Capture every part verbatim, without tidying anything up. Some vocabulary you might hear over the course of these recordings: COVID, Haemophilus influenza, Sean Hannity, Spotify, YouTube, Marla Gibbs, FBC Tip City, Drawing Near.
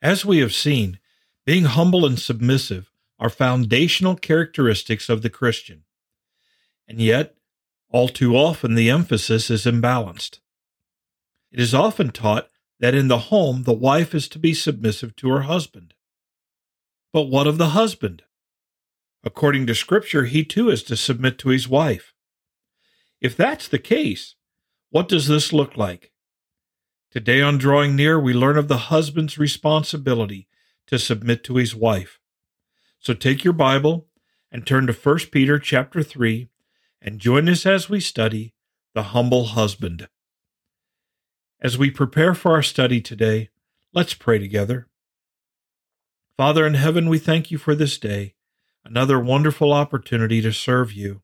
As we have seen, being humble and submissive are foundational characteristics of the Christian. And yet, all too often the emphasis is imbalanced. It is often taught that in the home the wife is to be submissive to her husband. But what of the husband? According to Scripture, he too is to submit to his wife. If that's the case, what does this look like? Today on Drawing Near, we learn of the husband's responsibility to submit to his wife. So take your Bible and turn to First Peter chapter three and join us as we study the humble husband. As we prepare for our study today, let's pray together. Father in heaven, we thank you for this day, another wonderful opportunity to serve you,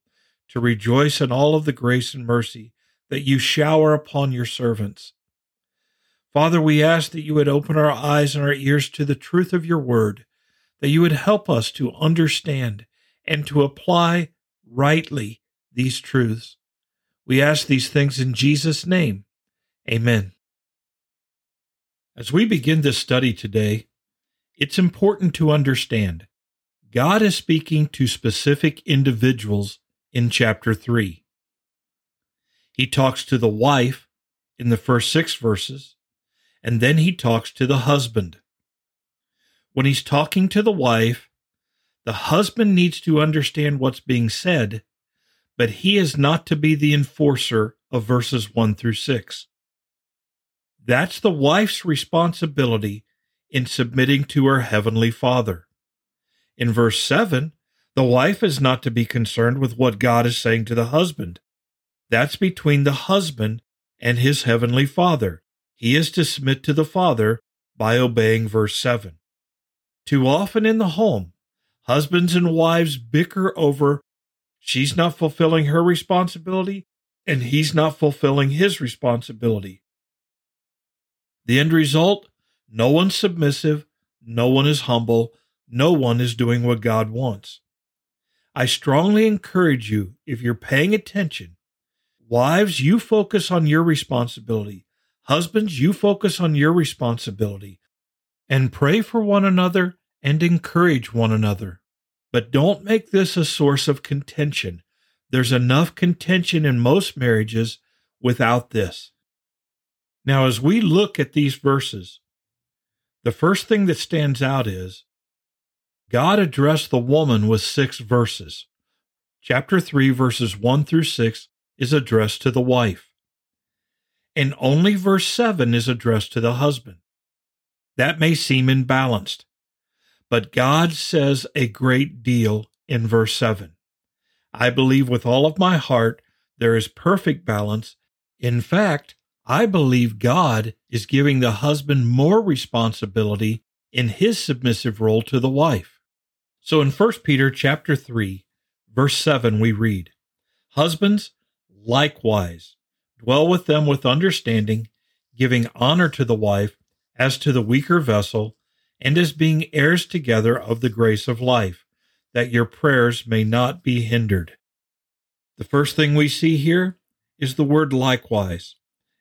to rejoice in all of the grace and mercy that you shower upon your servants. Father, we ask that you would open our eyes and our ears to the truth of your word, that you would help us to understand and to apply rightly these truths. We ask these things in Jesus' name. Amen. As we begin this study today, it's important to understand God is speaking to specific individuals in chapter three. He talks to the wife in the first six verses, and then he talks to the husband. When he's talking to the wife, the husband needs to understand what's being said, but he is not to be the enforcer of verses one through six. That's the wife's responsibility in submitting to her heavenly Father. In verse seven, the wife is not to be concerned with what God is saying to the husband. That's between the husband and his heavenly Father. He is to submit to the Father by obeying verse seven. Too often in the home, husbands and wives bicker over she's not fulfilling her responsibility and he's not fulfilling his responsibility. The end result, no one's submissive, no one is humble, no one is doing what God wants. I strongly encourage you, if you're paying attention, wives, you focus on your responsibility. Husbands, you focus on your responsibility. And pray for one another and encourage one another. But don't make this a source of contention. There's enough contention in most marriages without this. Now, as we look at these verses, the first thing that stands out is God addressed the woman with six verses. Chapter three, verses one through six is addressed to the wife. And only verse seven is addressed to the husband. That may seem imbalanced, but God says a great deal in verse seven. I believe with all of my heart there is perfect balance. In fact, I believe God is giving the husband more responsibility in his submissive role to the wife. So in First Peter chapter three, verse seven, we read, "Husbands, likewise, dwell with them with understanding, giving honor to the wife as to the weaker vessel, and as being heirs together of the grace of life, that your prayers may not be hindered." The first thing we see here is the word likewise.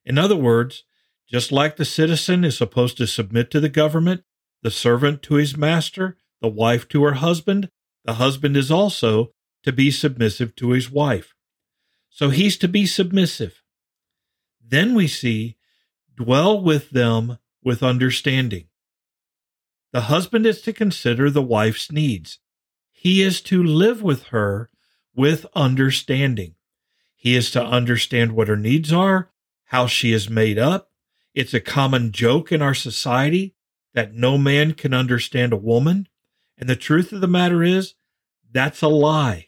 In other words, just like the citizen is supposed to submit to the government, the servant to his master, the wife to her husband, the husband is also to be submissive to his wife. So he's to be submissive. Then we see, dwell with them with understanding. The husband is to consider the wife's needs. He is to live with her with understanding. He is to understand what her needs are, how she is made up. It's a common joke in our society that no man can understand a woman. And the truth of the matter is, that's a lie.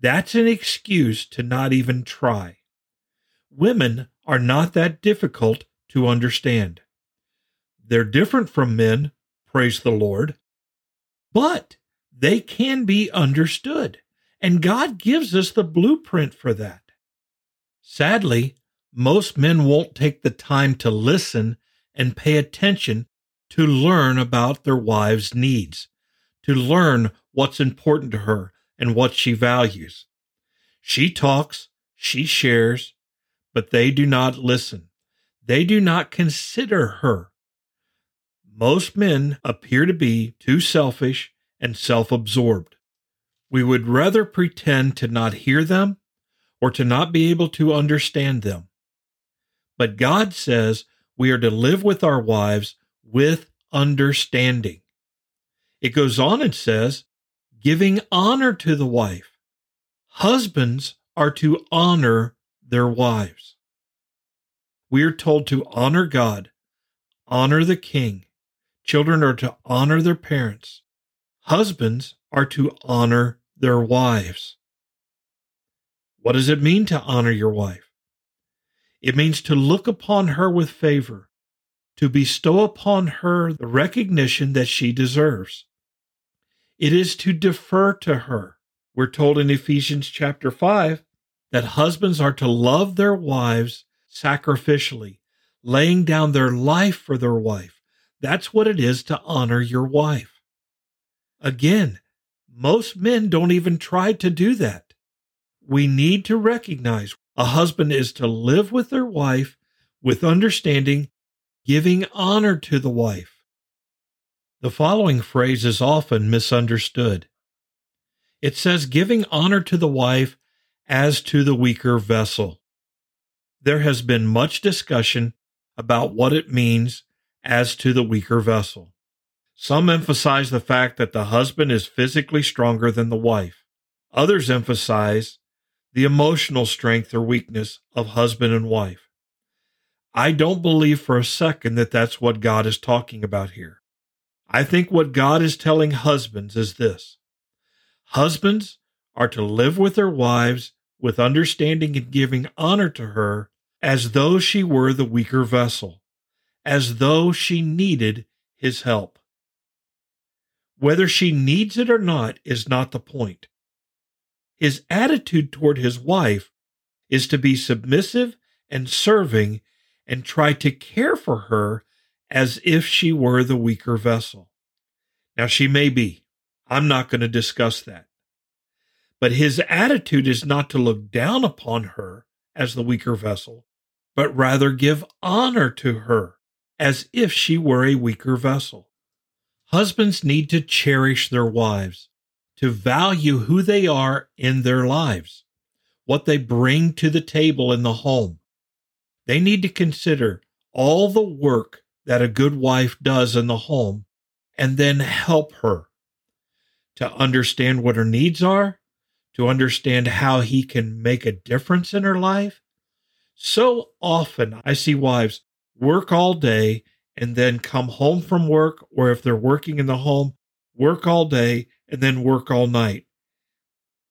That's an excuse to not even try. Women are not that difficult to understand. They're different from men, praise the Lord, but they can be understood. And God gives us the blueprint for that. Sadly, most men won't take the time to listen and pay attention to learn about their wives' needs, to learn what's important to her and what she values. She talks, she shares, but they do not listen. They do not consider her. Most men appear to be too selfish and self-absorbed. We would rather pretend to not hear them or to not be able to understand them. But God says we are to live with our wives with understanding. It goes on and says, giving honor to the wife. Husbands are to honor their wives. We are told to honor God, honor the king. Children are to honor their parents. Husbands are to honor their wives. What does it mean to honor your wife? It means to look upon her with favor, to bestow upon her the recognition that she deserves. It is to defer to her. We're told in Ephesians chapter five that husbands are to love their wives sacrificially, laying down their life for their wife. That's what it is to honor your wife. Again, most men don't even try to do that. We need to recognize a husband is to live with their wife with understanding, giving honor to the wife. The following phrase is often misunderstood. It says giving honor to the wife as to the weaker vessel. There has been much discussion about what it means as to the weaker vessel. Some emphasize the fact that the husband is physically stronger than the wife. Others emphasize the emotional strength or weakness of husband and wife. I don't believe for a second that that's what God is talking about here. I think what God is telling husbands is this. Husbands are to live with their wives with understanding and giving honor to her as though she were the weaker vessel, as though she needed his help. Whether she needs it or not is not the point. His attitude toward his wife is to be submissive and serving and try to care for her as if she were the weaker vessel. Now, she may be. I'm not going to discuss that. But his attitude is not to look down upon her as the weaker vessel, but rather give honor to her as if she were a weaker vessel. Husbands need to cherish their wives, to value who they are in their lives, what they bring to the table in the home. They need to consider all the work that a good wife does in the home and then help her to understand what her needs are, to understand how he can make a difference in her life. So often I see wives work all day and then come home from work, or if they're working in the home, work all day and then work all night.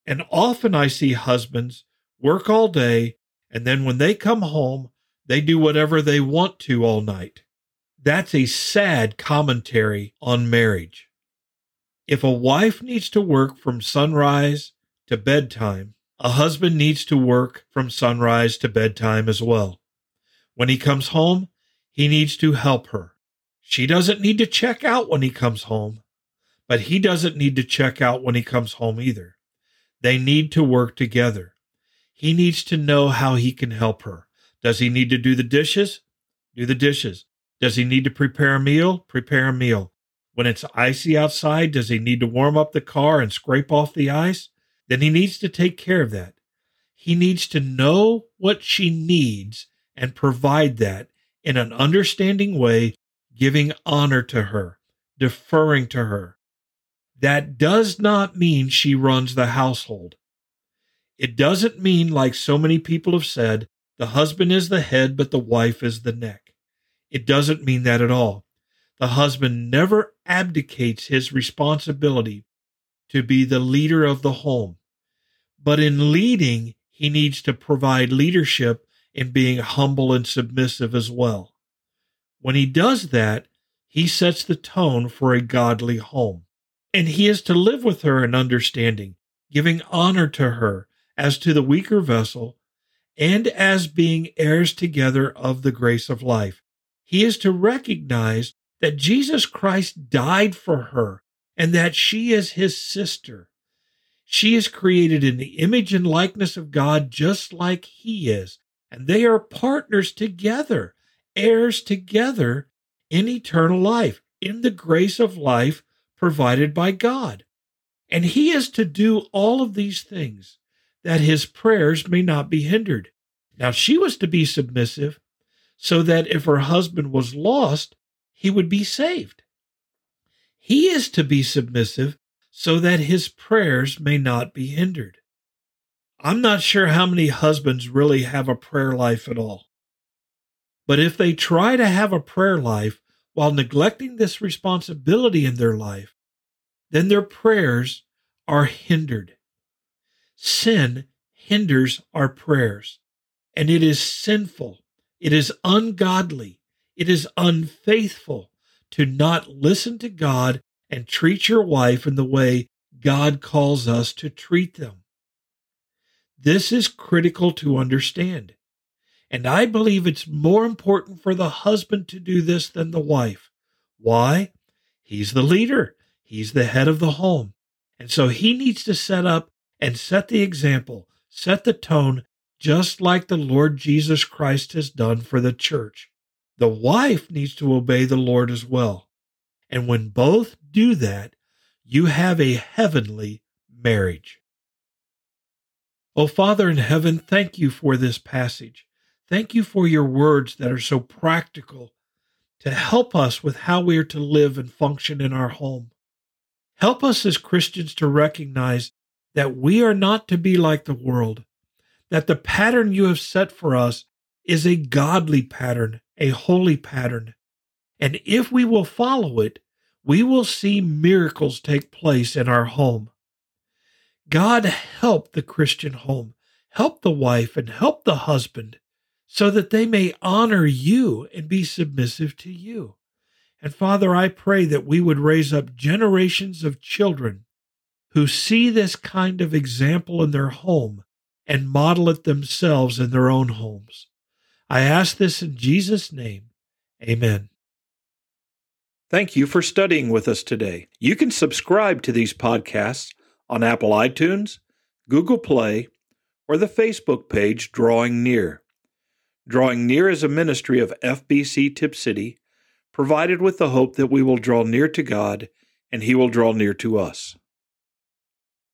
And often I see husbands work all day, and then when they come home, they do whatever they want to all night. That's a sad commentary on marriage. If a wife needs to work from sunrise to bedtime, a husband needs to work from sunrise to bedtime as well. When he comes home, he needs to help her. She doesn't need to check out when he comes home, but he doesn't need to check out when he comes home either. They need to work together. He needs to know how he can help her. Does he need to do the dishes? Do the dishes. Does he need to prepare a meal? Prepare a meal. When it's icy outside, does he need to warm up the car and scrape off the ice? Then he needs to take care of that. He needs to know what she needs and provide that in an understanding way, giving honor to her, deferring to her. That does not mean she runs the household. It doesn't mean, like so many people have said, the husband is the head, but the wife is the neck. It doesn't mean that at all. The husband never abdicates his responsibility to be the leader of the home. But in leading, he needs to provide leadership in being humble and submissive as well. When he does that, he sets the tone for a godly home. And he is to live with her in understanding, giving honor to her as to the weaker vessel, and as being heirs together of the grace of life. He is to recognize that Jesus Christ died for her and that she is his sister. She is created in the image and likeness of God just like he is, and they are partners together, heirs together in eternal life. in the grace of life provided by God. And he is to do all of these things, that his prayers may not be hindered. Now she was to be submissive, so that if her husband was lost, he would be saved. He is to be submissive, so that his prayers may not be hindered. I'm not sure how many husbands really have a prayer life at all. But if they try to have a prayer life while neglecting this responsibility in their life, then their prayers are hindered. Sin hinders our prayers, and it is sinful, it is ungodly, it is unfaithful to not listen to God and treat your wife in the way God calls us to treat them. This is critical to understand, and I believe it's more important for the husband to do this than the wife. Why? He's the leader. He's the head of the home. And so he needs to set up and set the example, set the tone, just like the Lord Jesus Christ has done for the church. The wife needs to obey the Lord as well. And when both do that, you have a heavenly marriage. Oh, Father in heaven, thank you for this passage. Thank you for your words that are so practical to help us with how we are to live and function in our home. Help us as Christians to recognize that we are not to be like the world, that the pattern you have set for us is a godly pattern, a holy pattern. And if we will follow it, we will see miracles take place in our home. God, help the Christian home, help the wife and help the husband so that they may honor you and be submissive to you. And Father, I pray that we would raise up generations of children who see this kind of example in their home and model it themselves in their own homes. I ask this in Jesus' name. Amen. Thank you for studying with us today. You can subscribe to these podcasts on Apple iTunes, Google Play, or the Facebook page Drawing Near. Drawing Near is a ministry of F B C Tip City, provided with the hope that we will draw near to God and He will draw near to us.